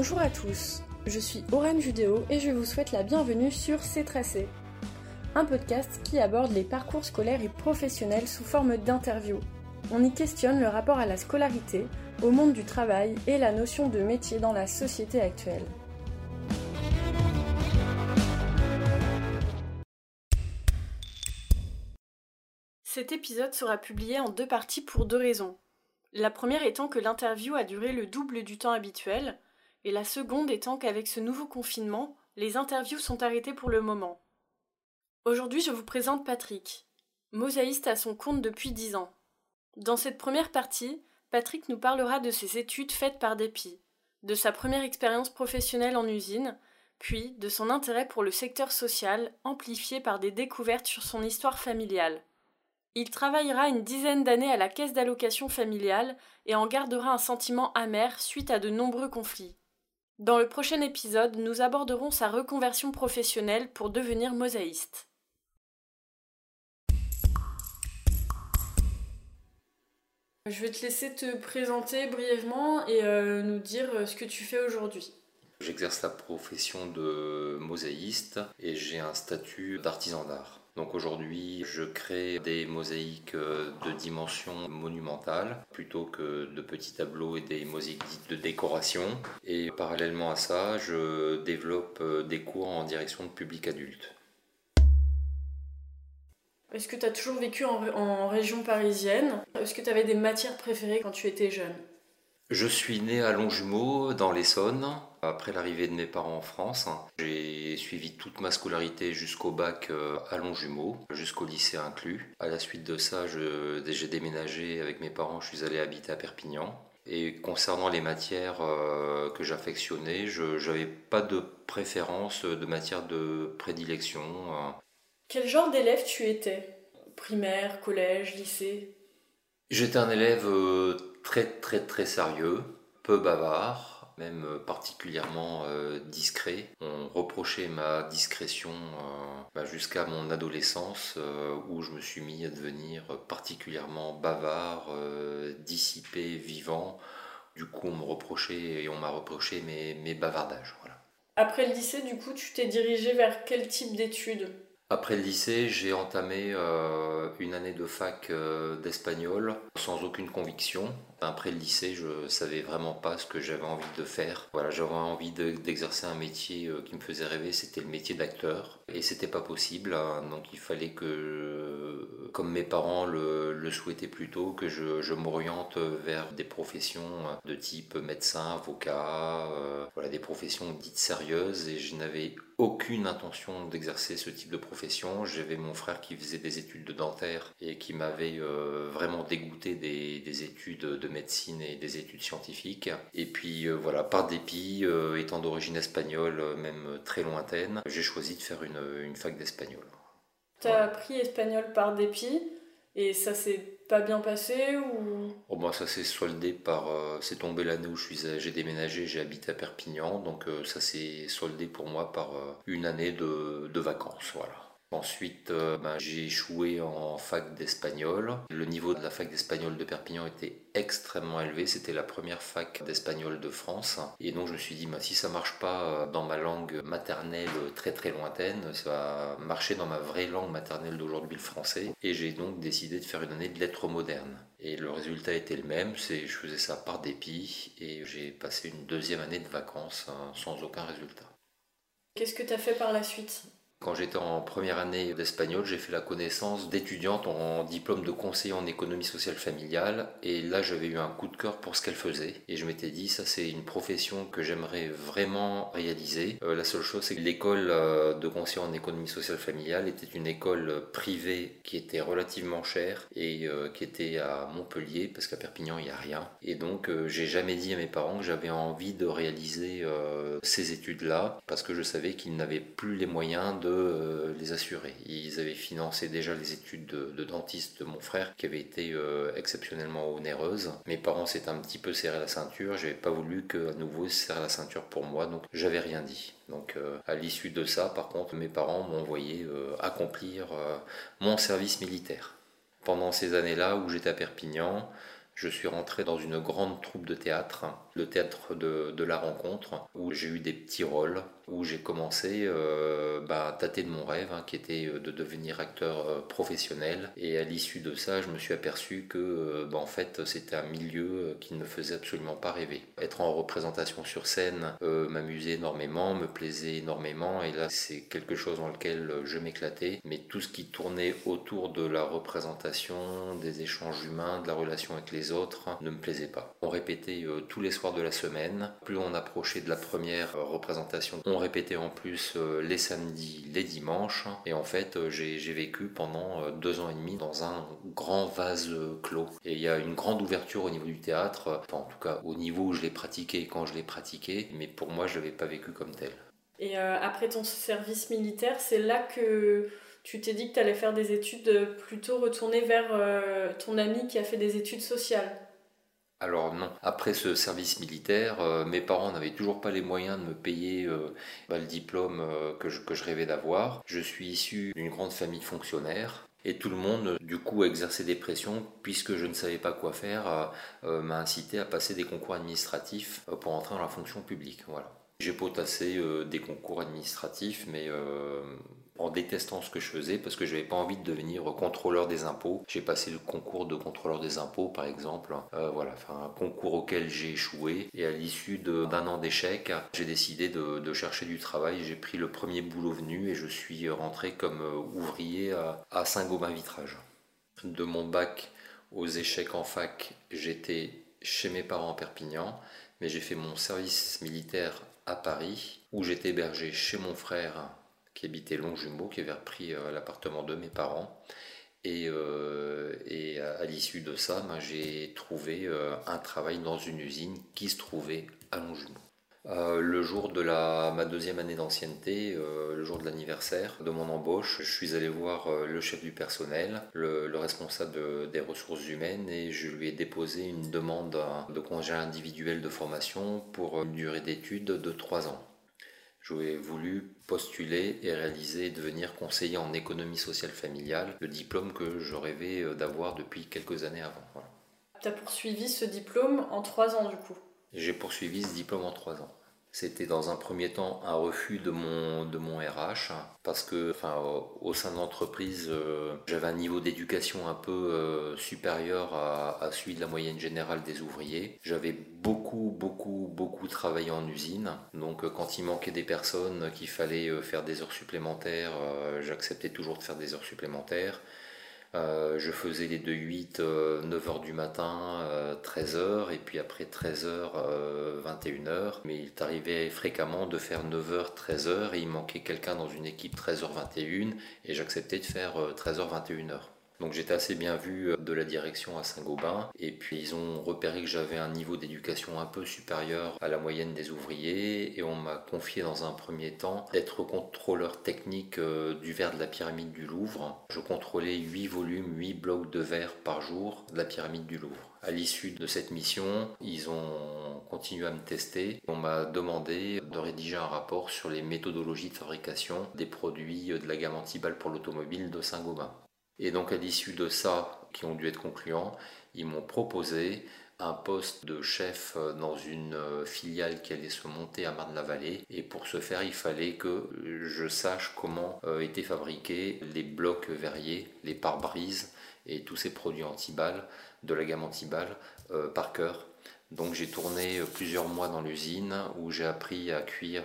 Bonjour à tous, je suis Aurene Judéo et je vous souhaite la bienvenue sur C'est Tracé, un podcast qui aborde les parcours scolaires et professionnels sous forme d'interviews. On y questionne le rapport à la scolarité, au monde du travail et la notion de métier dans la société actuelle. Cet épisode sera publié en 2 parties pour 2 raisons. La première étant que l'interview a duré le double du temps habituel, et la seconde étant qu'avec ce nouveau confinement, les interviews sont arrêtées pour le moment. Aujourd'hui, je vous présente Patrick, mosaïste à son compte depuis 10 ans. Dans cette première partie, Patrick nous parlera de ses études faites par dépit, de sa première expérience professionnelle en usine, puis de son intérêt pour le secteur social, amplifié par des découvertes sur son histoire familiale. Il travaillera une dizaine d'années à la Caisse d'allocations familiales et en gardera un sentiment amer suite à de nombreux conflits. Dans le prochain épisode, nous aborderons sa reconversion professionnelle pour devenir mosaïste. Je vais te laisser te présenter brièvement et nous dire ce que tu fais aujourd'hui. J'exerce la profession de mosaïste et j'ai un statut d'artisan d'art. Donc aujourd'hui, je crée des mosaïques de dimension monumentale plutôt que de petits tableaux et des mosaïques dites de décoration. Et parallèlement à ça, je développe des cours en direction de public adulte. Est-ce que tu as toujours vécu en région parisienne? Est-ce que tu avais des matières préférées quand tu étais jeune? Je suis né à Longjumeau, dans l'Essonne, après l'arrivée de mes parents en France. J'ai suivi toute ma scolarité jusqu'au bac à Longjumeau, jusqu'au lycée inclus. À la suite de ça, j'ai déménagé avec mes parents, je suis allé habiter à Perpignan. Et concernant les matières que j'affectionnais, je n'avais pas de préférence de matière de prédilection. Quel genre d'élève tu étais? Primaire, collège, lycée? J'étais un élève très très très sérieux, peu bavard, même particulièrement discret. On reprochait ma discrétion jusqu'à mon adolescence où je me suis mis à devenir particulièrement bavard, dissipé, vivant. Du coup on m'a reproché mes bavardages. Voilà. Après le lycée, du coup, tu t'es dirigé vers quel type d'études ? Après le lycée, j'ai entamé une année de fac d'espagnol sans aucune conviction. Après le lycée, je savais vraiment pas ce que j'avais envie de faire. Voilà, j'avais envie d'exercer un métier qui me faisait rêver, c'était le métier d'acteur. Et c'était pas possible, hein, donc il fallait que, comme mes parents le souhaitaient plutôt, que je m'oriente vers des professions de type médecin, avocat, des professions dites sérieuses. Et je n'avais aucune intention d'exercer ce type de profession. J'avais mon frère qui faisait des études de dentaire et qui m'avait vraiment dégoûté des études de médecine et des études scientifiques. Et puis par dépit, étant d'origine espagnole, même très lointaine, j'ai choisi de faire une fac d'espagnol. T'as appris espagnol par dépit et ça s'est pas bien passé ou... Oh ben, ça s'est soldé par... c'est tombé l'année où j'ai déménagé, j'ai habité à Perpignan, donc ça s'est soldé pour moi par une année de vacances, voilà. Ensuite, j'ai échoué en fac d'espagnol. Le niveau de la fac d'espagnol de Perpignan était extrêmement élevé. C'était la première fac d'espagnol de France. Et donc, je me suis dit, si ça marche pas dans ma langue maternelle très très lointaine, ça va marcher dans ma vraie langue maternelle d'aujourd'hui, le français. Et j'ai donc décidé de faire une année de lettres modernes. Et le résultat était le même. Je faisais ça par dépit. Et j'ai passé une deuxième année de vacances sans aucun résultat. Qu'est-ce que tu as fait par la suite ? Quand j'étais en première année d'espagnol, j'ai fait la connaissance d'étudiantes en diplôme de conseiller en économie sociale familiale. Et là, j'avais eu un coup de cœur pour ce qu'elles faisaient. Et je m'étais dit, ça c'est une profession que j'aimerais vraiment réaliser. La seule chose, c'est que l'école de conseiller en économie sociale familiale était une école privée qui était relativement chère et qui était à Montpellier, parce qu'à Perpignan, il n'y a rien. Et donc, j'ai jamais dit à mes parents que j'avais envie de réaliser ces études-là, parce que je savais qu'ils n'avaient plus les moyens de les assurer. Ils avaient financé déjà les études de dentiste de mon frère qui avaient été exceptionnellement onéreuses. Mes parents s'étaient un petit peu serré la ceinture, j'avais pas voulu qu'à nouveau se serre la ceinture pour moi, donc j'avais rien dit. Donc à l'issue de ça, par contre, mes parents m'ont envoyé accomplir mon service militaire. Pendant ces années-là où j'étais à Perpignan, je suis rentré dans une grande troupe de théâtre, le théâtre de la rencontre, où j'ai eu des petits rôles, où j'ai commencé à tâter de mon rêve, qui était de devenir acteur professionnel. Et à l'issue de ça, je me suis aperçu que en fait, c'était un milieu qui ne faisait absolument pas rêver. Être en représentation sur scène m'amusait énormément, me plaisait énormément, et là, c'est quelque chose dans lequel je m'éclatais. Mais tout ce qui tournait autour de la représentation, des échanges humains, de la relation avec les autres, ne me plaisait pas. On répétait tous les soirs de la semaine. Plus on approchait de la première représentation, on répétait en plus les samedis, les dimanches. Et en fait, j'ai vécu pendant 2 ans et demi dans un grand vase clos. Et il y a une grande ouverture au niveau du théâtre, enfin, en tout cas au niveau où je l'ai pratiqué, quand je l'ai pratiqué. Mais pour moi, je ne l'avais pas vécu comme tel. Et après ton service militaire, c'est là que tu t'es dit que tu allais faire des études plutôt retournées vers ton ami qui a fait des études sociales. Alors non, après ce service militaire, mes parents n'avaient toujours pas les moyens de me payer le diplôme que je rêvais d'avoir. Je suis issu d'une grande famille fonctionnaire. Et tout le monde, du coup, a exercé des pressions, puisque je ne savais pas quoi faire, m'a incité à passer des concours administratifs pour entrer dans la fonction publique. Voilà. J'ai potassé des concours administratifs, mais en détestant ce que je faisais, parce que je n'avais pas envie de devenir contrôleur des impôts. J'ai passé le concours de contrôleur des impôts, par exemple. Un concours auquel j'ai échoué. Et à l'issue d'un an d'échec, j'ai décidé de chercher du travail. J'ai pris le premier boulot venu et je suis rentré comme ouvrier à Saint-Gobain vitrage. De mon bac aux échecs en fac, j'étais chez mes parents en Perpignan, mais j'ai fait mon service militaire à Paris, où j'étais hébergé chez mon frère qui habitait Longjumeau, qui avait repris l'appartement de mes parents. Et à l'issue de ça, j'ai trouvé un travail dans une usine qui se trouvait à Longjumeau. Le jour de ma 2e année d'ancienneté, le jour de l'anniversaire de mon embauche, je suis allé voir le chef du personnel, le responsable des ressources humaines, et je lui ai déposé une demande de congé individuel de formation pour une durée d'études de 3 ans. J'aurais voulu postuler et réaliser et devenir conseiller en économie sociale familiale, le diplôme que je rêvais d'avoir depuis quelques années avant. Voilà. Tu as poursuivi ce diplôme en 3 ans du coup? J'ai poursuivi ce diplôme en 3 ans. C'était dans un premier temps un refus de mon RH, parce que au sein de l'entreprise, j'avais un niveau d'éducation un peu supérieur à celui de la moyenne générale des ouvriers. J'avais beaucoup travaillé en usine, donc quand il manquait des personnes, qu'il fallait faire des heures supplémentaires, j'acceptais toujours de faire des heures supplémentaires. Je faisais les 2-8, 9h du matin, 13h, et puis après 13h, 21h. Mais il t'arrivait fréquemment de faire 9h, 13h, et il manquait quelqu'un dans une équipe 13h, 21h, et j'acceptais de faire 13h, 21h. Donc j'étais assez bien vu de la direction à Saint-Gobain, et puis ils ont repéré que j'avais un niveau d'éducation un peu supérieur à la moyenne des ouvriers, et on m'a confié dans un premier temps d'être contrôleur technique du verre de la pyramide du Louvre. Je contrôlais 8 volumes, 8 blocs de verre par jour de la pyramide du Louvre. À l'issue de cette mission, ils ont continué à me tester. On m'a demandé de rédiger un rapport sur les méthodologies de fabrication des produits de la gamme Antibal pour l'automobile de Saint-Gobain. Et donc à l'issue de ça, qui ont dû être concluants, ils m'ont proposé un poste de chef dans une filiale qui allait se monter à Marne-la-Vallée. Et pour ce faire, il fallait que je sache comment étaient fabriqués les blocs verriers, les pare-brises et tous ces produits Antibal, de la gamme Antibal, par cœur. Donc j'ai tourné plusieurs mois dans l'usine où j'ai appris à cuire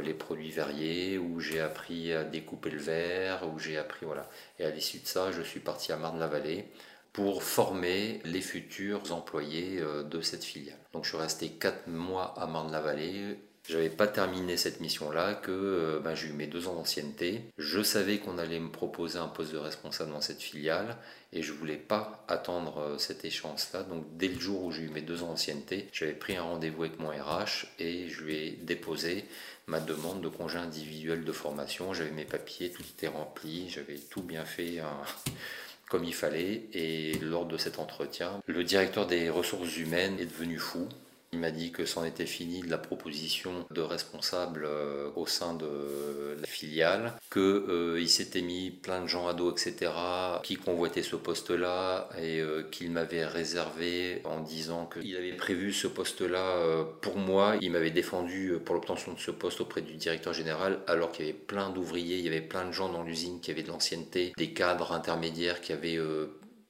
les produits verriers, où j'ai appris à découper le verre, où j'ai appris... Voilà. Et à l'issue de ça, je suis parti à Marne-la-Vallée pour former les futurs employés de cette filiale. Donc je suis resté 4 mois à Marne-la-Vallée. J'avais pas terminé cette mission-là que j'ai eu mes 2 ans d'ancienneté. Je savais qu'on allait me proposer un poste de responsable dans cette filiale et je voulais pas attendre cette échéance-là. Donc dès le jour où j'ai eu mes 2 ans d'ancienneté, j'avais pris un rendez-vous avec mon RH et je lui ai déposé ma demande de congé individuel de formation. J'avais mes papiers, tout était rempli, j'avais tout bien fait comme il fallait. Et lors de cet entretien, le directeur des ressources humaines est devenu fou. Il m'a dit que c'en était fini de la proposition de responsable au sein de la filiale, qu'il s'était mis plein de gens à dos, etc., qui convoitaient ce poste-là et qu'il m'avait réservé en disant qu'il avait prévu ce poste-là pour moi. Il m'avait défendu pour l'obtention de ce poste auprès du directeur général, alors qu'il y avait plein d'ouvriers, il y avait plein de gens dans l'usine qui avaient de l'ancienneté, des cadres intermédiaires qui avaient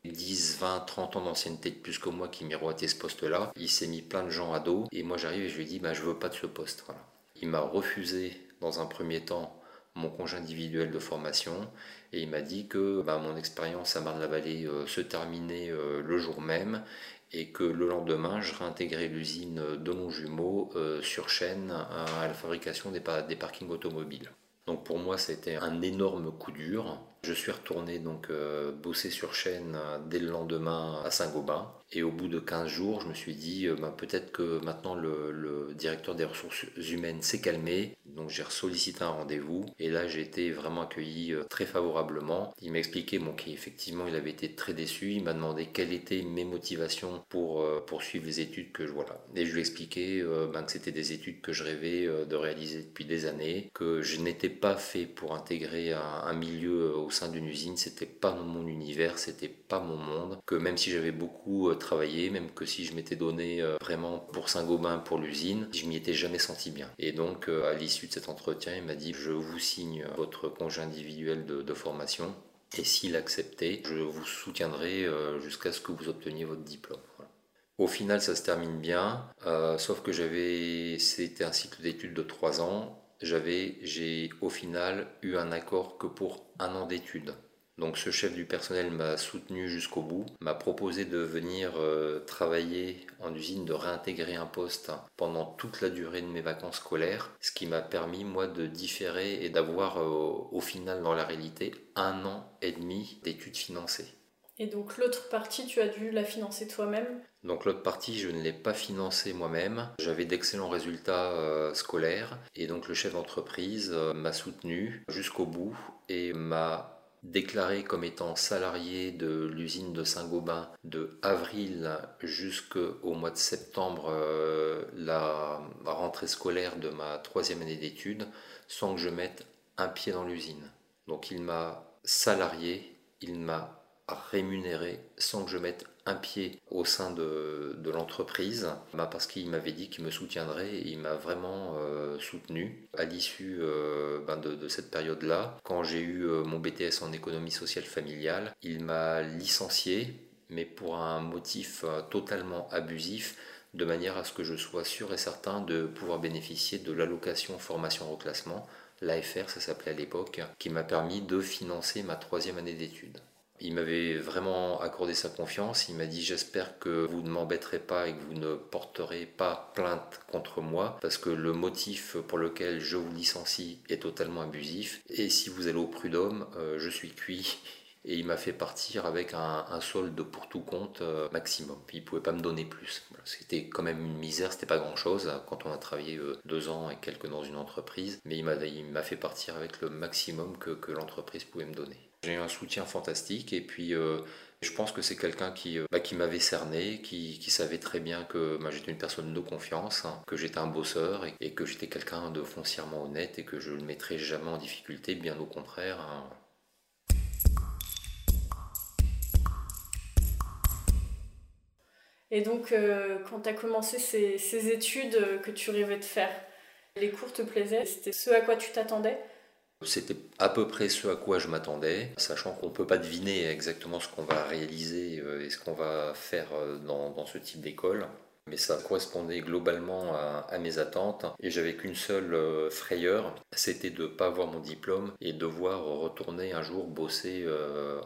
10, 20, 30 ans d'ancienneté de plus que moi qui miroitaient ce poste-là. Il s'est mis plein de gens à dos et moi j'arrive et je lui dis je veux pas de ce poste. Voilà. Il m'a refusé dans un premier temps mon congé individuel de formation et il m'a dit que mon expérience à Marne-la-Vallée se terminait le jour même et que le lendemain je réintégrais l'usine de Longjumeau sur chaîne à la fabrication des parkings automobiles. Donc pour moi c'était un énorme coup dur. Je suis retourné donc bosser sur chaîne dès le lendemain à Saint-Gobain et au bout de 15 jours je me suis dit peut-être que maintenant le directeur des ressources humaines s'est calmé, donc j'ai sollicité un rendez-vous et là j'ai été vraiment accueilli très favorablement. Il m'a expliqué qu'effectivement il avait été très déçu, il m'a demandé quelles étaient mes motivations pour poursuivre les études que je et je lui ai expliqué que c'était des études que je rêvais de réaliser depuis des années, que je n'étais pas fait pour intégrer un milieu au sein d'une usine, c'était pas mon univers, c'était pas mon monde, que même si j'avais beaucoup travaillé, même que si je m'étais donné vraiment pour Saint-Gobain, pour l'usine, je m'y étais jamais senti bien. Et donc à l'issue de cet entretien, il m'a dit « je vous signe votre congé individuel de formation et s'il acceptait, je vous soutiendrai jusqu'à ce que vous obteniez votre diplôme ». Au final ça se termine bien, sauf que c'était un cycle d'études de 3 ans, j'ai au final eu un accord que pour un an d'études. Donc ce chef du personnel m'a soutenu jusqu'au bout, m'a proposé de venir travailler en usine, de réintégrer un poste pendant toute la durée de mes vacances scolaires, ce qui m'a permis moi de différer et d'avoir au final dans la réalité un an et demi d'études financées. Et donc l'autre partie, tu as dû la financer toi-même? Donc l'autre partie, je ne l'ai pas financée moi-même. J'avais d'excellents résultats scolaires et donc le chef d'entreprise m'a soutenu jusqu'au bout et m'a déclaré comme étant salarié de l'usine de Saint-Gobain de avril jusqu'au mois de septembre la rentrée scolaire de ma 3e année d'études sans que je mette un pied dans l'usine. Donc il m'a salarié, il m'a rémunéré sans que je mette un pied au sein de l'entreprise, parce qu'il m'avait dit qu'il me soutiendrait et il m'a vraiment soutenu. À l'issue de cette période-là, quand j'ai eu mon BTS en économie sociale familiale, il m'a licencié, mais pour un motif totalement abusif, de manière à ce que je sois sûr et certain de pouvoir bénéficier de l'allocation formation reclassement, l'AFR ça s'appelait à l'époque, qui m'a permis de financer ma 3e année d'études. Il m'avait vraiment accordé sa confiance, il m'a dit « j'espère que vous ne m'embêterez pas et que vous ne porterez pas plainte contre moi parce que le motif pour lequel je vous licencie est totalement abusif et si vous allez au prud'homme, je suis cuit ». Et il m'a fait partir avec un solde pour tout compte maximum. Il ne pouvait pas me donner plus. C'était quand même une misère, c'était pas grand-chose quand on a travaillé 2 ans et quelques dans une entreprise. Mais il m'a fait partir avec le maximum que l'entreprise pouvait me donner. J'ai eu un soutien fantastique et puis je pense que c'est quelqu'un qui m'avait cerné, qui savait très bien que j'étais une personne de confiance, que j'étais un bosseur et que j'étais quelqu'un de foncièrement honnête et que je ne le mettrais jamais en difficulté, bien au contraire. Et donc, quand tu as commencé ces études que tu rêvais de faire, les cours te plaisaient? C'était ce à quoi tu t'attendais? C'était à peu près ce à quoi je m'attendais, sachant qu'on ne peut pas deviner exactement ce qu'on va réaliser et ce qu'on va faire dans ce type d'école. Mais ça correspondait globalement à mes attentes et j'avais qu'une seule frayeur, c'était de ne pas avoir mon diplôme et devoir retourner un jour bosser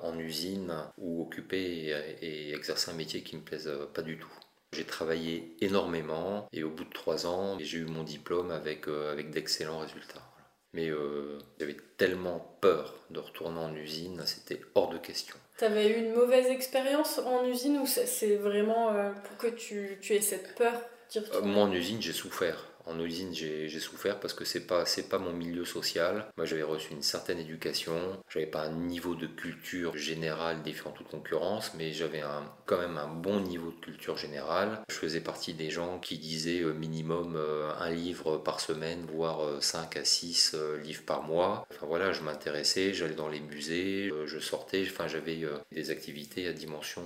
en usine ou occuper et exercer un métier qui ne me plaise pas du tout. J'ai travaillé énormément et au bout de 3 ans, j'ai eu mon diplôme avec d'excellents résultats. Mais j'avais tellement peur de retourner en usine, c'était hors de question. T'avais eu une mauvaise expérience en usine ou c'est vraiment pour que tu aies cette peur d'y retourner ? Moi en usine j'ai souffert. En usine, j'ai souffert parce que c'est pas mon milieu social. Moi, j'avais reçu une certaine éducation. J'avais pas un niveau de culture générale défiant toute concurrence, mais j'avais quand même un bon niveau de culture générale. Je faisais partie des gens qui disaient minimum un livre par semaine, voire 5 à 6 livres par mois. Enfin voilà, je m'intéressais, j'allais dans les musées, je sortais, enfin j'avais des activités à dimension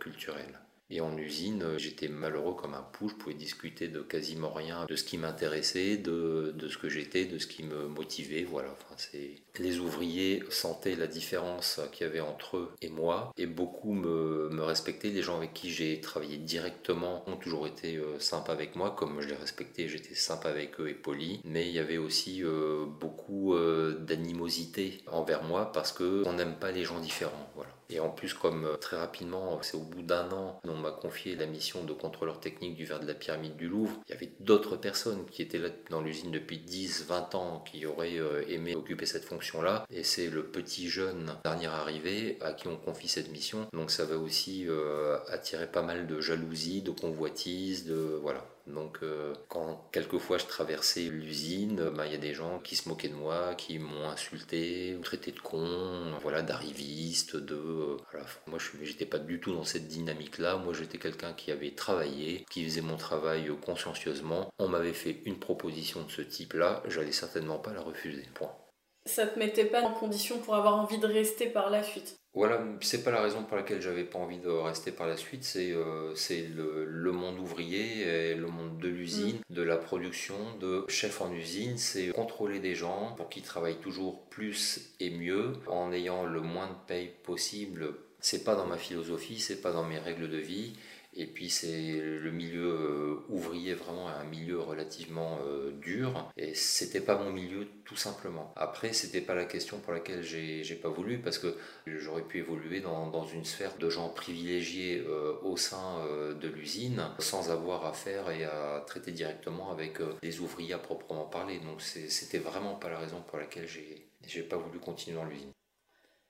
culturelle. Et en usine, j'étais malheureux comme un pou, je pouvais discuter de quasiment rien, de ce qui m'intéressait, de ce que j'étais, de ce qui me motivait, voilà. Enfin, les ouvriers sentaient la différence qu'il y avait entre eux et moi, et beaucoup me respectaient. Les gens avec qui j'ai travaillé directement ont toujours été sympas avec moi, comme je les respectais, j'étais sympa avec eux et poli. Mais il y avait aussi beaucoup d'animosité envers moi, parce qu'on n'aime pas les gens différents, voilà. Et en plus, comme très rapidement, c'est au bout d'un an, on m'a confié la mission de contrôleur technique du verre de la pyramide du Louvre. Il y avait d'autres personnes qui étaient là dans l'usine depuis 10-20 ans qui auraient aimé occuper cette fonction-là. Et c'est le petit jeune dernier arrivé à qui on confie cette mission. Donc ça va aussi attirer pas mal de jalousie, de convoitise, de... voilà. Donc quand quelquefois je traversais l'usine, il y a des gens qui se moquaient de moi, qui m'ont insulté, traité de con, voilà, d'arriviste, de... Voilà. Moi j'étais pas du tout dans cette dynamique-là, moi j'étais quelqu'un qui avait travaillé, qui faisait mon travail consciencieusement. On m'avait fait une proposition de ce type-là, j'allais certainement pas la refuser, point. Ça te mettait pas en condition pour avoir envie de rester par la suite? Voilà, c'est pas la raison pour laquelle j'avais pas envie de rester par la suite, c'est le monde ouvrier, et le monde de l'usine, de la production, de chef en usine, c'est contrôler des gens pour qu'ils travaillent toujours plus et mieux, en ayant le moins de paye possible. C'est pas dans ma philosophie, c'est pas dans mes règles de vie. Et puis c'est le milieu ouvrier, vraiment un milieu relativement dur, et c'était pas mon milieu tout simplement. Après, c'était pas la question pour laquelle j'ai pas voulu, parce que j'aurais pu évoluer dans une sphère de gens privilégiés au sein de l'usine, sans avoir à faire et à traiter directement avec les ouvriers à proprement parler. Donc c'était vraiment pas la raison pour laquelle j'ai pas voulu continuer dans l'usine.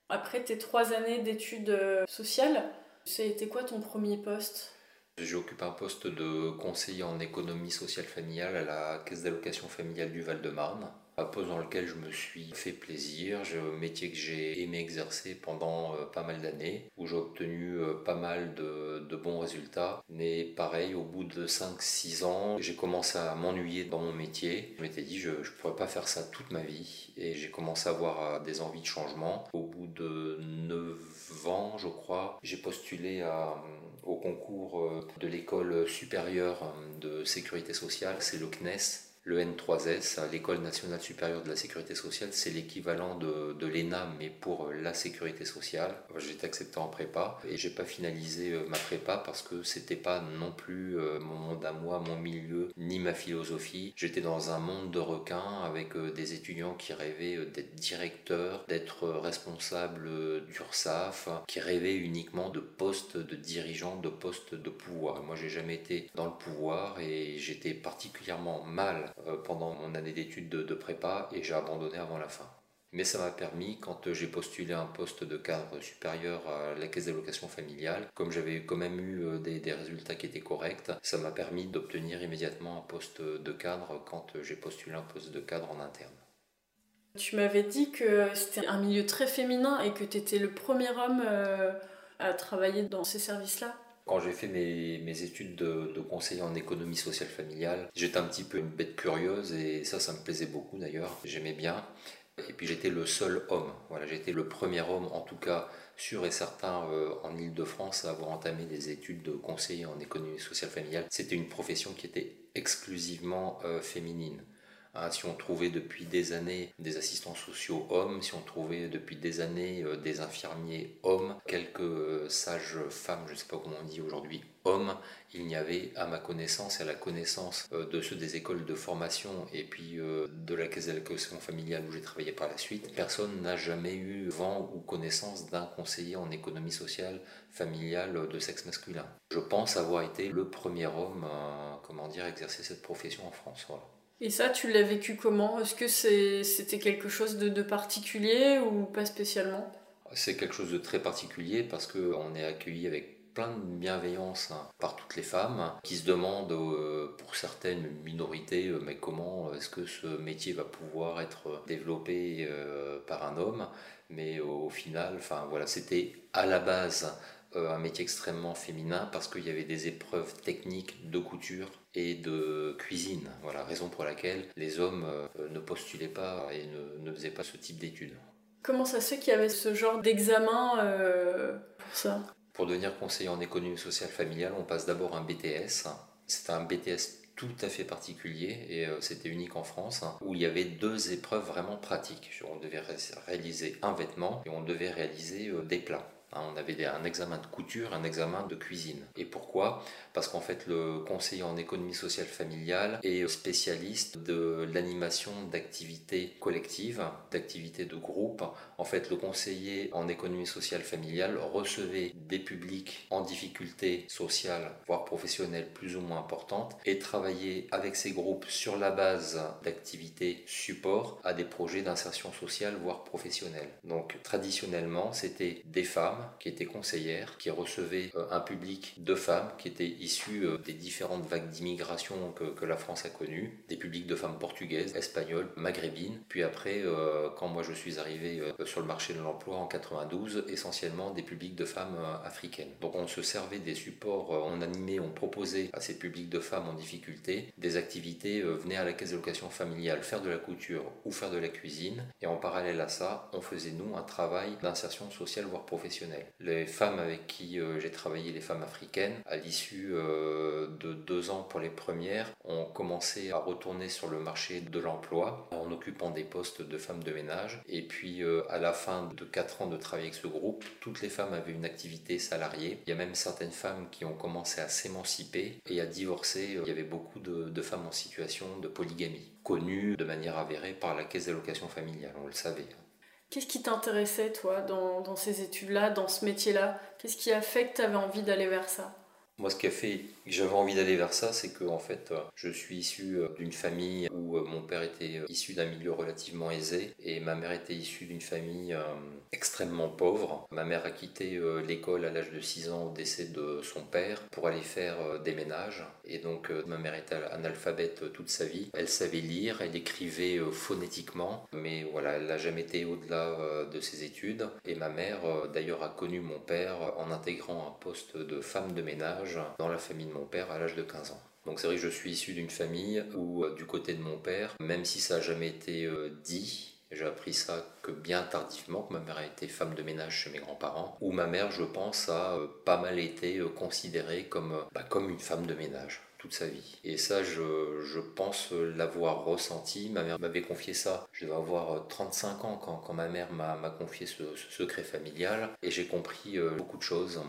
Après tes 3 années d'études sociales, c'était quoi ton premier poste ? J'ai occupé un poste de conseiller en économie sociale familiale à la Caisse d'allocations familiales du Val-de-Marne. Un poste dans lequel je me suis fait plaisir, un métier que j'ai aimé exercer pendant pas mal d'années, où j'ai obtenu pas mal de bons résultats. Mais pareil, au bout de 5-6 ans, j'ai commencé à m'ennuyer dans mon métier. Je m'étais dit, je ne pourrais pas faire ça toute ma vie, et j'ai commencé à avoir des envies de changement. Au bout de 9 ans, je crois, j'ai postulé au concours de l'école supérieure de sécurité sociale, c'est le CNES. Le N3S, l'École nationale supérieure de la sécurité sociale, c'est l'équivalent de l'ENA, mais pour la sécurité sociale. J'ai été accepté en prépa et j'ai pas finalisé ma prépa parce que c'était pas non plus mon monde à moi, mon milieu, ni ma philosophie. J'étais dans un monde de requins avec des étudiants qui rêvaient d'être directeurs, d'être responsables d'URSSAF, qui rêvaient uniquement de postes de dirigeants, de postes de pouvoir. Moi, j'ai jamais été dans le pouvoir et j'étais particulièrement mal pendant mon année d'études de prépa, et j'ai abandonné avant la fin. Mais ça m'a permis, quand j'ai postulé un poste de cadre supérieur à la Caisse d'allocations familiales, comme j'avais quand même eu des résultats qui étaient corrects, ça m'a permis d'obtenir immédiatement un poste de cadre quand j'ai postulé un poste de cadre en interne. Tu m'avais dit que c'était un milieu très féminin et que tu étais le premier homme à travailler dans ces services-là? Quand j'ai fait mes études de conseiller en économie sociale familiale, j'étais un petit peu une bête curieuse et ça me plaisait beaucoup d'ailleurs, j'aimais bien. Et puis j'étais le seul homme, voilà, j'étais le premier homme en tout cas sûr et certain en Île-de-France à avoir entamé des études de conseiller en économie sociale familiale. C'était une profession qui était exclusivement féminine. Si on trouvait depuis des années des assistants sociaux hommes, si on trouvait depuis des années des infirmiers hommes, quelques sages femmes, je ne sais pas comment on dit aujourd'hui, hommes, il n'y avait à ma connaissance et à la connaissance de ceux des écoles de formation et puis de la Caisse d'allocations familiales où j'ai travaillé par la suite, personne n'a jamais eu vent ou connaissance d'un conseiller en économie sociale familiale de sexe masculin. Je pense avoir été le premier homme à exercer cette profession en France, voilà. Et ça, tu l'as vécu comment? Est-ce que c'était quelque chose de particulier ou pas spécialement? C'est quelque chose de très particulier parce qu'on est accueilli avec plein de bienveillance par toutes les femmes qui se demandent, pour certaines minorités, mais comment est-ce que ce métier va pouvoir être développé par un homme. Mais au final, enfin voilà, c'était à la base un métier extrêmement féminin parce qu'il y avait des épreuves techniques de couture et de cuisine. Voilà, raison pour laquelle les hommes ne postulaient pas et ne faisaient pas ce type d'études. Comment ça se fait qu'il y avait ce genre d'examen pour ça? Pour devenir conseiller en économie sociale familiale, on passe d'abord un BTS. C'était un BTS tout à fait particulier et c'était unique en France, où il y avait deux épreuves vraiment pratiques. On devait réaliser un vêtement et on devait réaliser des plats. On avait un examen de couture, un examen de cuisine. Et pourquoi? Parce qu'en fait, le conseiller en économie sociale familiale est spécialiste de l'animation d'activités collectives, d'activités de groupe. En fait, le conseiller en économie sociale familiale recevait des publics en difficulté sociale, voire professionnelle plus ou moins importante, et travaillait avec ces groupes sur la base d'activités support à des projets d'insertion sociale, voire professionnelle. Donc, traditionnellement, c'était des femmes qui étaient conseillères, qui recevaient un public de femmes qui étaient issues des différentes vagues d'immigration que la France a connues, des publics de femmes portugaises, espagnoles, maghrébines, puis après, quand moi je suis arrivé sur le marché de l'emploi en 92, essentiellement des publics de femmes africaines. Donc on se servait des supports, on animait, on proposait à ces publics de femmes en difficulté des activités, venaient à la caisse d'allocations familiales faire de la couture ou faire de la cuisine, et en parallèle à ça, on faisait nous un travail d'insertion sociale voire professionnelle. Les femmes avec qui j'ai travaillé, les femmes africaines, à l'issue de 2 ans pour les premières, ont commencé à retourner sur le marché de l'emploi en occupant des postes de femmes de ménage. Et puis à la fin de 4 ans de travail avec ce groupe, toutes les femmes avaient une activité salariée. Il y a même certaines femmes qui ont commencé à s'émanciper et à divorcer. Il y avait beaucoup de femmes en situation de polygamie, connues de manière avérée par la caisse d'allocations familiales, on le savait. Qu'est-ce qui t'intéressait, toi, dans ces études-là, dans ce métier-là? Qu'est-ce qui a fait que tu avais envie d'aller vers ça? Moi, ce qui a fait que j'avais envie d'aller vers ça, c'est que, en fait, je suis issu d'une famille où mon père était issu d'un milieu relativement aisé et ma mère était issue d'une famille extrêmement pauvre. Ma mère a quitté l'école à l'âge de 6 ans au décès de son père pour aller faire des ménages. Et donc, ma mère était analphabète toute sa vie. Elle savait lire, elle écrivait phonétiquement, mais voilà, elle n'a jamais été au-delà de ses études. Et ma mère, d'ailleurs, a connu mon père en intégrant un poste de femme de ménage dans la famille de mon père à l'âge de 15 ans. Donc c'est vrai que je suis issu d'une famille où du côté de mon père, même si ça n'a jamais été dit, j'ai appris ça que bien tardivement, que ma mère a été femme de ménage chez mes grands-parents, où ma mère, je pense, a pas mal été considérée comme une femme de ménage toute sa vie. Et ça, je pense l'avoir ressenti. Ma mère m'avait confié ça. Je devais avoir 35 ans quand ma mère m'a confié ce secret familial et j'ai compris beaucoup de choses.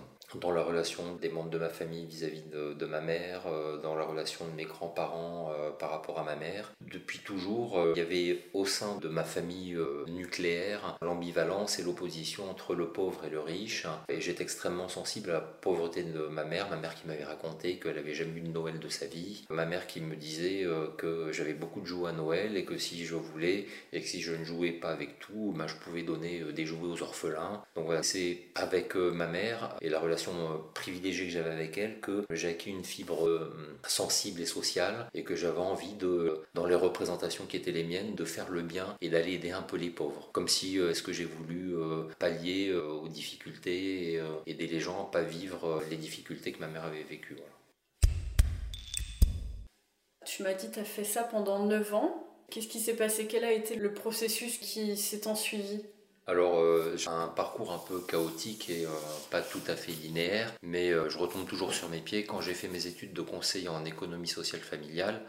Dans la relation des membres de ma famille vis-à-vis de ma mère, dans la relation de mes grands-parents par rapport à ma mère. Depuis toujours, il y avait au sein de ma famille nucléaire l'ambivalence et l'opposition entre le pauvre et le riche. Et j'étais extrêmement sensible à la pauvreté de ma mère qui m'avait raconté qu'elle n'avait jamais eu de Noël de sa vie, ma mère qui me disait que j'avais beaucoup de jouets à Noël et que si je voulais et que si je ne jouais pas avec tout, ben, je pouvais donner des jouets aux orphelins. Donc voilà, c'est avec ma mère et la relation privilégiée que j'avais avec elle que j'ai acquis une fibre sensible et sociale et que j'avais envie de, dans les représentations qui étaient les miennes, de faire le bien et d'aller aider un peu les pauvres. Comme si est-ce que j'ai voulu pallier aux difficultés et aider les gens à pas vivre les difficultés que ma mère avait vécues. Voilà. Tu m'as dit que tu as fait ça pendant 9 ans. Qu'est-ce qui s'est passé? Quel a été le processus qui s'est ensuivi? Alors, j'ai un parcours un peu chaotique et pas tout à fait linéaire, mais je retombe toujours sur mes pieds. Quand j'ai fait mes études de conseiller en économie sociale familiale,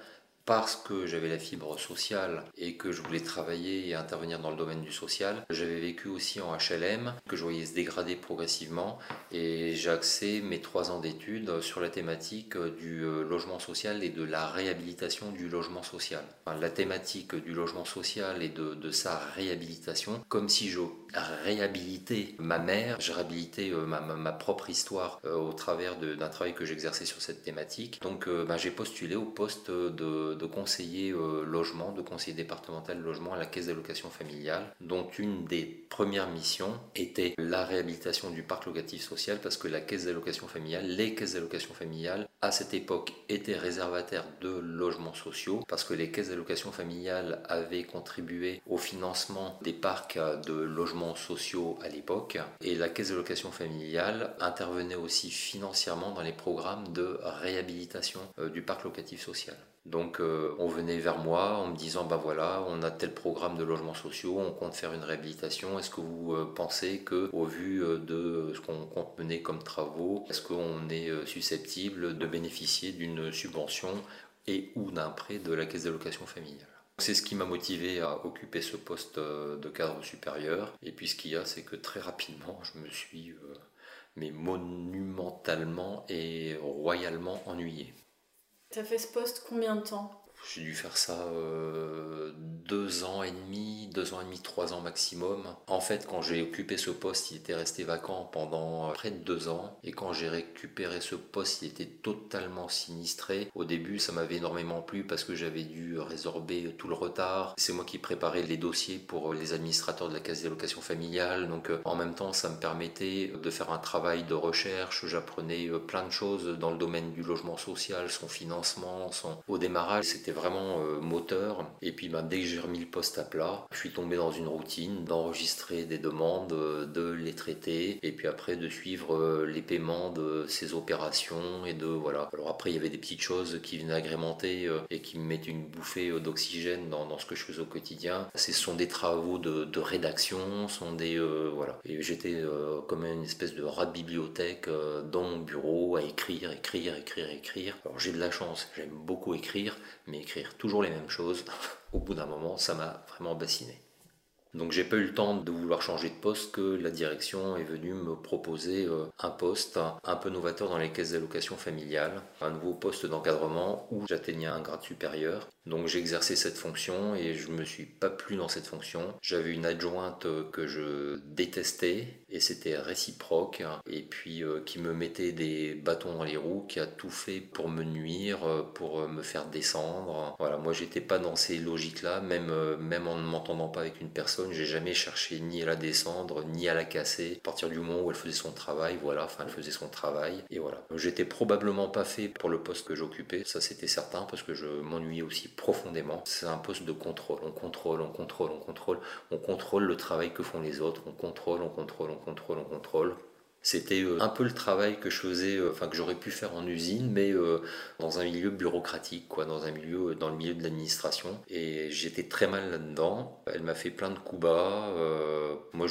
parce que j'avais la fibre sociale et que je voulais travailler et intervenir dans le domaine du social, j'avais vécu aussi en HLM, que je voyais se dégrader progressivement, et j'ai axé mes 3 ans d'études sur la thématique du logement social et de la réhabilitation du logement social. Enfin, la thématique du logement social et de sa réhabilitation, comme si je réhabilitais ma mère, je réhabilitais ma propre histoire au travers d'un travail que j'exerçais sur cette thématique. Donc j'ai postulé au poste de de conseiller logement, de conseiller départemental logement à la Caisse d'allocations familiales, dont une des premières missions était la réhabilitation du parc locatif social, parce que la Caisse d'allocations familiales, les caisses d'allocations familiales à cette époque étaient réservataires de logements sociaux, parce que les caisses d'allocations familiales avaient contribué au financement des parcs de logements sociaux à l'époque, et la Caisse d'allocations familiales intervenait aussi financièrement dans les programmes de réhabilitation du parc locatif social. Donc on venait vers moi en me disant bah voilà, on a tel programme de logements sociaux, on compte faire une réhabilitation, est-ce que vous pensez que au vu de ce qu'on compte mener comme travaux, est-ce qu'on est susceptible de bénéficier d'une subvention et ou d'un prêt de la Caisse d'allocations familiales? C'est ce qui m'a motivé à occuper ce poste de cadre supérieur, et puis ce qu'il y a c'est que très rapidement je me suis mais monumentalement et royalement ennuyé. T'as fait ce poste combien de temps ? J'ai dû faire ça 2 ans et demi, 3 ans maximum. En fait, quand j'ai occupé ce poste, il était resté vacant pendant près de 2 ans. Et quand j'ai récupéré ce poste, il était totalement sinistré. Au début, ça m'avait énormément plu parce que j'avais dû résorber tout le retard. C'est moi qui préparais les dossiers pour les administrateurs de la Caisse d'allocations familiales. Donc, en même temps, ça me permettait de faire un travail de recherche. J'apprenais plein de choses dans le domaine du logement social, son financement, son... Au démarrage, c'était vraiment moteur. Et puis dès que j'ai remis le poste à plat, je suis tombé dans une routine d'enregistrer des demandes, de les traiter et puis après de suivre les paiements de ces opérations et de voilà. Alors après il y avait des petites choses qui venaient agrémenter et qui me mettaient une bouffée d'oxygène dans ce que je faisais au quotidien. Ce sont des travaux de rédaction, sont des voilà. Et j'étais comme une espèce de rat de bibliothèque dans mon bureau à écrire. Alors j'ai de la chance, j'aime beaucoup écrire, mais écrire toujours les mêmes choses, au bout d'un moment, ça m'a vraiment bassiné. Donc j'ai pas eu le temps de vouloir changer de poste que la direction est venue me proposer un poste un peu novateur dans les caisses d'allocations familiales, un nouveau poste d'encadrement où j'atteignais un grade supérieur. Donc j'ai exercé cette fonction et je me suis pas plu dans cette fonction. J'avais une adjointe que je détestais et c'était réciproque, et puis qui me mettait des bâtons dans les roues, qui a tout fait pour me nuire, pour me faire descendre. Voilà, moi j'étais pas dans ces logiques-là, même en ne m'entendant pas avec une personne, j'ai jamais cherché ni à la descendre, ni à la casser. À partir du moment où elle faisait son travail, voilà, enfin elle faisait son travail, et voilà. J'étais probablement pas fait pour le poste que j'occupais, ça c'était certain, parce que je m'ennuyais aussi profondément. C'est un poste de contrôle. On contrôle le travail que font les autres. On contrôle. C'était un peu le travail que je faisais, enfin que j'aurais pu faire en usine, mais dans un milieu bureaucratique, quoi, dans le milieu de l'administration. Et j'étais très mal là-dedans. Elle m'a fait plein de coups bas. Moi,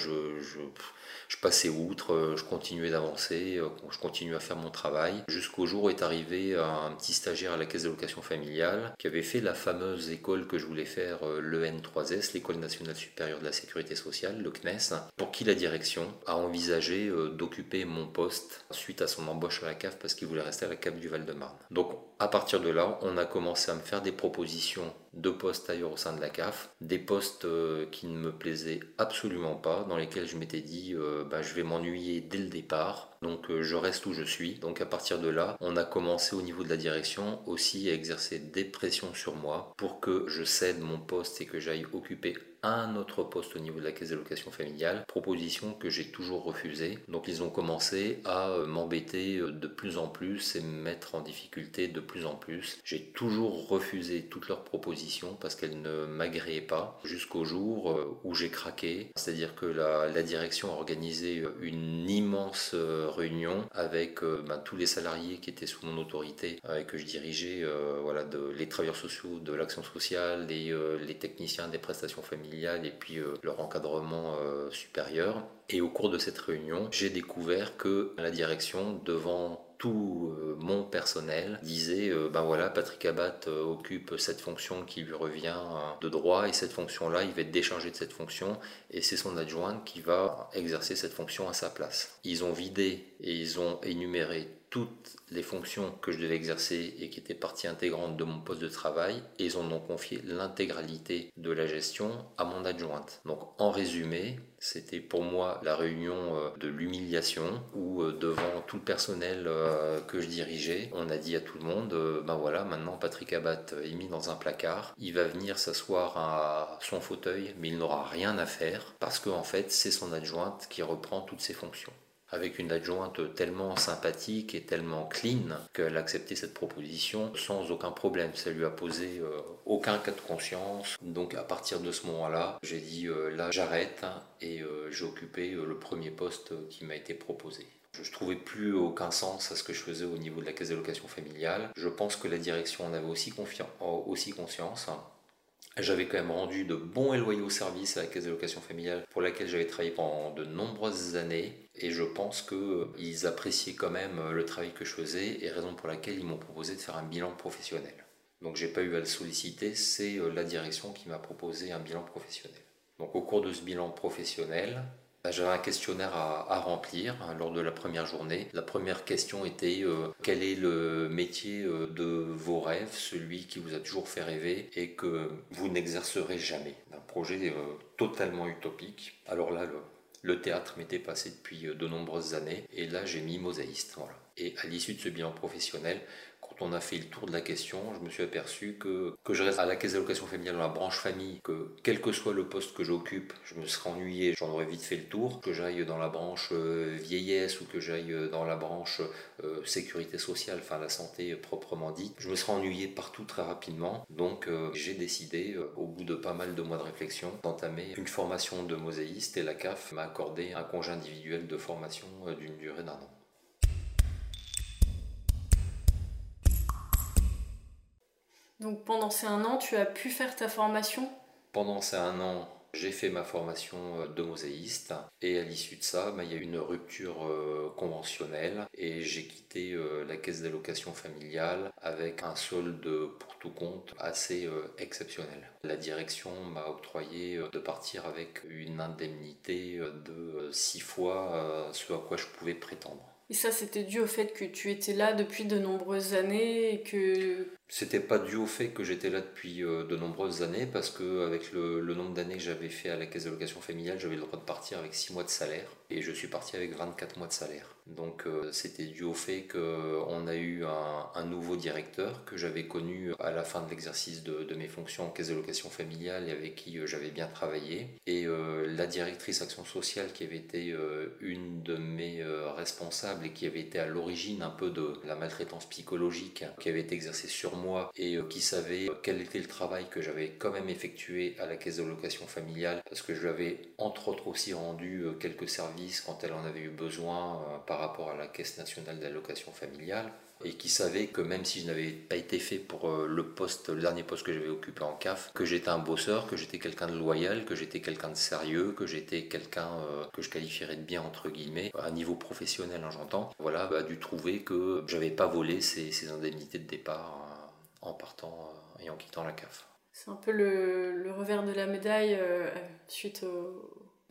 je passais outre, je continuais d'avancer, je continuais à faire mon travail. Jusqu'au jour où est arrivé un petit stagiaire à la Caisse d'allocations familiales qui avait fait la fameuse école que je voulais faire, l'EN3S, l'École nationale supérieure de la sécurité sociale, le CNES, pour qui la direction a envisagé d'occuper mon poste suite à son embauche à la CAF parce qu'il voulait rester à la CAF du Val-de-Marne. Donc à partir de là, on a commencé à me faire des propositions de postes ailleurs au sein de la CAF, des postes qui ne me plaisaient absolument pas, dans lesquels je m'étais dit je vais m'ennuyer dès le départ, donc je reste où je suis. Donc à partir de là, on a commencé au niveau de la direction aussi à exercer des pressions sur moi pour que je cède mon poste et que j'aille occuper un autre poste au niveau de la Caisse d'allocations familiales, proposition que j'ai toujours refusée. Donc ils ont commencé à m'embêter de plus en plus et me mettre en difficulté de plus en plus. J'ai toujours refusé toutes leurs propositions parce qu'elles ne m'agréaient pas, jusqu'au jour où j'ai craqué, c'est-à-dire que la direction a organisé une immense réunion avec tous les salariés qui étaient sous mon autorité et que je dirigeais, les travailleurs sociaux de l'action sociale, les techniciens des prestations familiales et puis leur encadrement supérieur. Et au cours de cette réunion, j'ai découvert que la direction, devant tout mon personnel, disait Patrick Abate occupe cette fonction qui lui revient de droit, et cette fonction-là, il va être déchargé de cette fonction et c'est son adjointe qui va exercer cette fonction à sa place. Ils ont vidé et ils ont énuméré toutes les fonctions que je devais exercer et qui étaient partie intégrante de mon poste de travail, et ils en ont confié l'intégralité de la gestion à mon adjointe. Donc en résumé, c'était pour moi la réunion de l'humiliation où devant tout le personnel que je dirigeais, on a dit à tout le monde « Ben voilà, maintenant Patrick Abate est mis dans un placard, il va venir s'asseoir à son fauteuil, mais il n'aura rien à faire parce qu'en fait c'est son adjointe qui reprend toutes ses fonctions. » Avec une adjointe tellement sympathique et tellement clean qu'elle a accepté cette proposition sans aucun problème. Ça lui a posé aucun cas de conscience. Donc à partir de ce moment-là, j'ai dit là j'arrête et j'ai occupé le premier poste qui m'a été proposé. Je ne trouvais plus aucun sens à ce que je faisais au niveau de la caisse d'allocations familiales. Je pense que la direction en avait aussi conscience. J'avais quand même rendu de bons et loyaux services à la caisse d'allocations familiales pour laquelle j'avais travaillé pendant de nombreuses années et je pense qu'ils appréciaient quand même le travail que je faisais et raison pour laquelle ils m'ont proposé de faire un bilan professionnel. Donc j'ai pas eu à le solliciter, c'est la direction qui m'a proposé un bilan professionnel. Donc au cours de ce bilan professionnel, j'avais un questionnaire à remplir lors de la première journée. La première question était quel est le métier de vos rêves, celui qui vous a toujours fait rêver et que vous n'exercerez jamais. Un projet totalement utopique. Alors là, le théâtre m'était passé depuis de nombreuses années et là j'ai mis Mosaïste. Voilà. Et à l'issue de ce bilan professionnel, on a fait le tour de la question, je me suis aperçu que je reste à la caisse d'allocations familiales dans la branche famille, que quel que soit le poste que j'occupe, je me serais ennuyé, j'en aurais vite fait le tour, que j'aille dans la branche vieillesse ou que j'aille dans la branche sécurité sociale, enfin la santé proprement dite, je me serais ennuyé partout très rapidement, donc j'ai décidé, au bout de pas mal de mois de réflexion, d'entamer une formation de mosaïste et la CAF m'a accordé un congé individuel de formation d'une durée d'un an. Donc pendant ces 1 an, tu as pu faire ta formation? Pendant ces 1 an, j'ai fait ma formation de mosaïste et à l'issue de ça, il y a eu une rupture conventionnelle et j'ai quitté la caisse d'allocations familiales avec un solde pour tout compte assez exceptionnel. La direction m'a octroyé de partir avec une indemnité de 6 fois ce à quoi je pouvais prétendre. Et ça, c'était dû au fait que tu étais là depuis de nombreuses années et que... C'était pas dû au fait que j'étais là depuis de nombreuses années parce que avec le nombre d'années que j'avais fait à la caisse d'allocations familiales, j'avais le droit de partir avec 6 mois de salaire et je suis parti avec 24 mois de salaire. Donc c'était dû au fait qu'on a eu un nouveau directeur que j'avais connu à la fin de l'exercice de mes fonctions en caisse d'allocations familiales et avec qui j'avais bien travaillé. Et la directrice action sociale qui avait été une de mes responsables et qui avait été à l'origine un peu de la maltraitance psychologique qui avait été exercée sur moi et qui savait quel était le travail que j'avais quand même effectué à la caisse d'allocations familiales parce que je lui avais entre autres aussi rendu quelques services quand elle en avait eu besoin par rapport à la caisse nationale d'allocations familiales et qui savait que même si je n'avais pas été fait pour le dernier poste que j'avais occupé en CAF, que j'étais un bosseur, que j'étais quelqu'un de loyal, que j'étais quelqu'un de sérieux, que j'étais quelqu'un que je qualifierais de bien entre guillemets, à niveau professionnel hein, j'entends, voilà, a dû trouver que j'avais pas volé ces indemnités de départ en partant et en quittant la CAF. C'est un peu le revers de la médaille suite à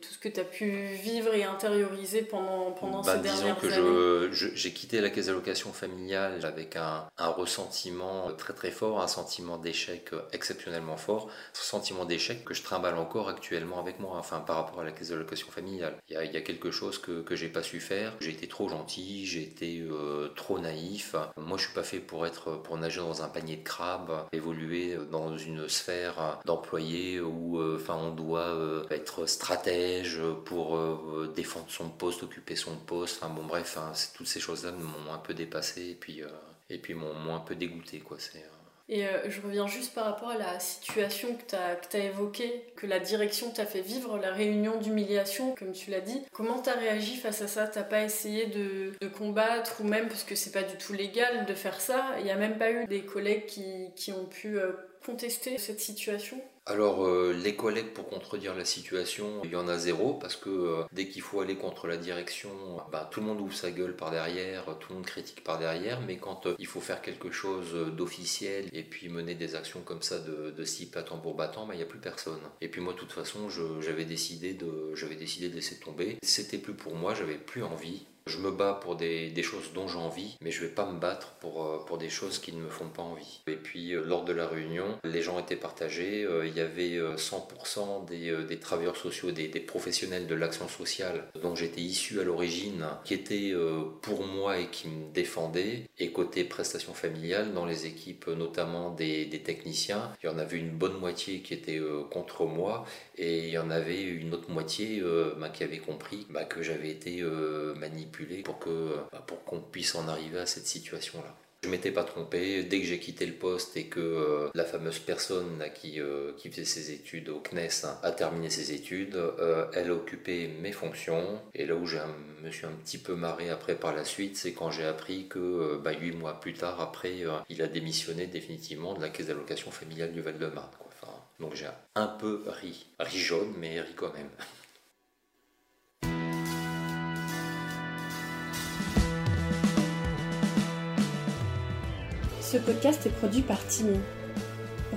tout ce que tu as pu vivre et intérioriser pendant ces dernières années. Disons que j'ai quitté la caisse d'allocations familiales avec un ressentiment très très fort, un sentiment d'échec exceptionnellement fort, ce sentiment d'échec que je trimballe encore actuellement avec moi, enfin par rapport à la caisse d'allocations familiales. Il y a quelque chose que j'ai pas su faire, j'ai été trop gentil, j'ai été trop naïf. Moi je suis pas fait pour nager dans un panier de crabes, évoluer dans une sphère d'employés où on doit être stratège, pour défendre son poste, occuper son poste, enfin bon bref, hein, toutes ces choses-là m'ont un peu dépassé et puis m'ont un peu dégoûté quoi. Et je reviens juste par rapport à la situation que tu as évoquée, que la direction t'a fait vivre, la réunion d'humiliation, comme tu l'as dit. Comment tu as réagi face à ça? T'as pas essayé de combattre, ou même, parce que c'est pas du tout légal de faire ça, il n'y a même pas eu des collègues qui ont pu contester cette situation? Alors les collègues pour contredire la situation, il y en a 0 parce que dès qu'il faut aller contre la direction, tout le monde ouvre sa gueule par derrière, tout le monde critique par derrière, mais quand il faut faire quelque chose d'officiel et puis mener des actions comme ça de slip à tambour battant, il n'y a plus personne. Et puis moi de toute façon, j'avais décidé de laisser tomber, c'était plus pour moi, j'avais plus envie. Je me bats pour des choses dont j'ai envie, mais je ne vais pas me battre pour des choses qui ne me font pas envie. Et puis lors de la réunion, les gens étaient partagés. Il y avait 100% des travailleurs sociaux, des professionnels de l'action sociale dont j'étais issu à l'origine, qui étaient pour moi et qui me défendaient. Et côté prestations familiales, dans les équipes notamment des techniciens, il y en avait une bonne moitié qui était contre moi et il y en avait une autre moitié qui avait compris que j'avais été manipulé pour qu'on puisse en arriver à cette situation-là. Je m'étais pas trompé, dès que j'ai quitté le poste et que la fameuse personne là, qui faisait ses études au CNES a terminé ses études, elle a occupé mes fonctions. Et là où je me suis un petit peu marré après par la suite, c'est quand j'ai appris que 8 mois plus tard après, il a démissionné définitivement de la Caisse d'allocations familiales du Val-de-Marne. Donc j'ai un peu ri jaune, mais ri quand même. Ce podcast est produit par Timmy.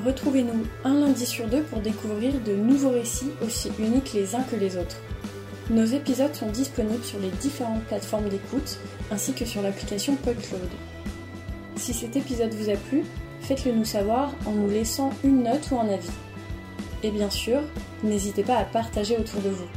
Retrouvez-nous un lundi sur deux pour découvrir de nouveaux récits aussi uniques les uns que les autres. Nos épisodes sont disponibles sur les différentes plateformes d'écoute ainsi que sur l'application PodCloud. Si cet épisode vous a plu, faites-le nous savoir en nous laissant une note ou un avis. Et bien sûr, n'hésitez pas à partager autour de vous.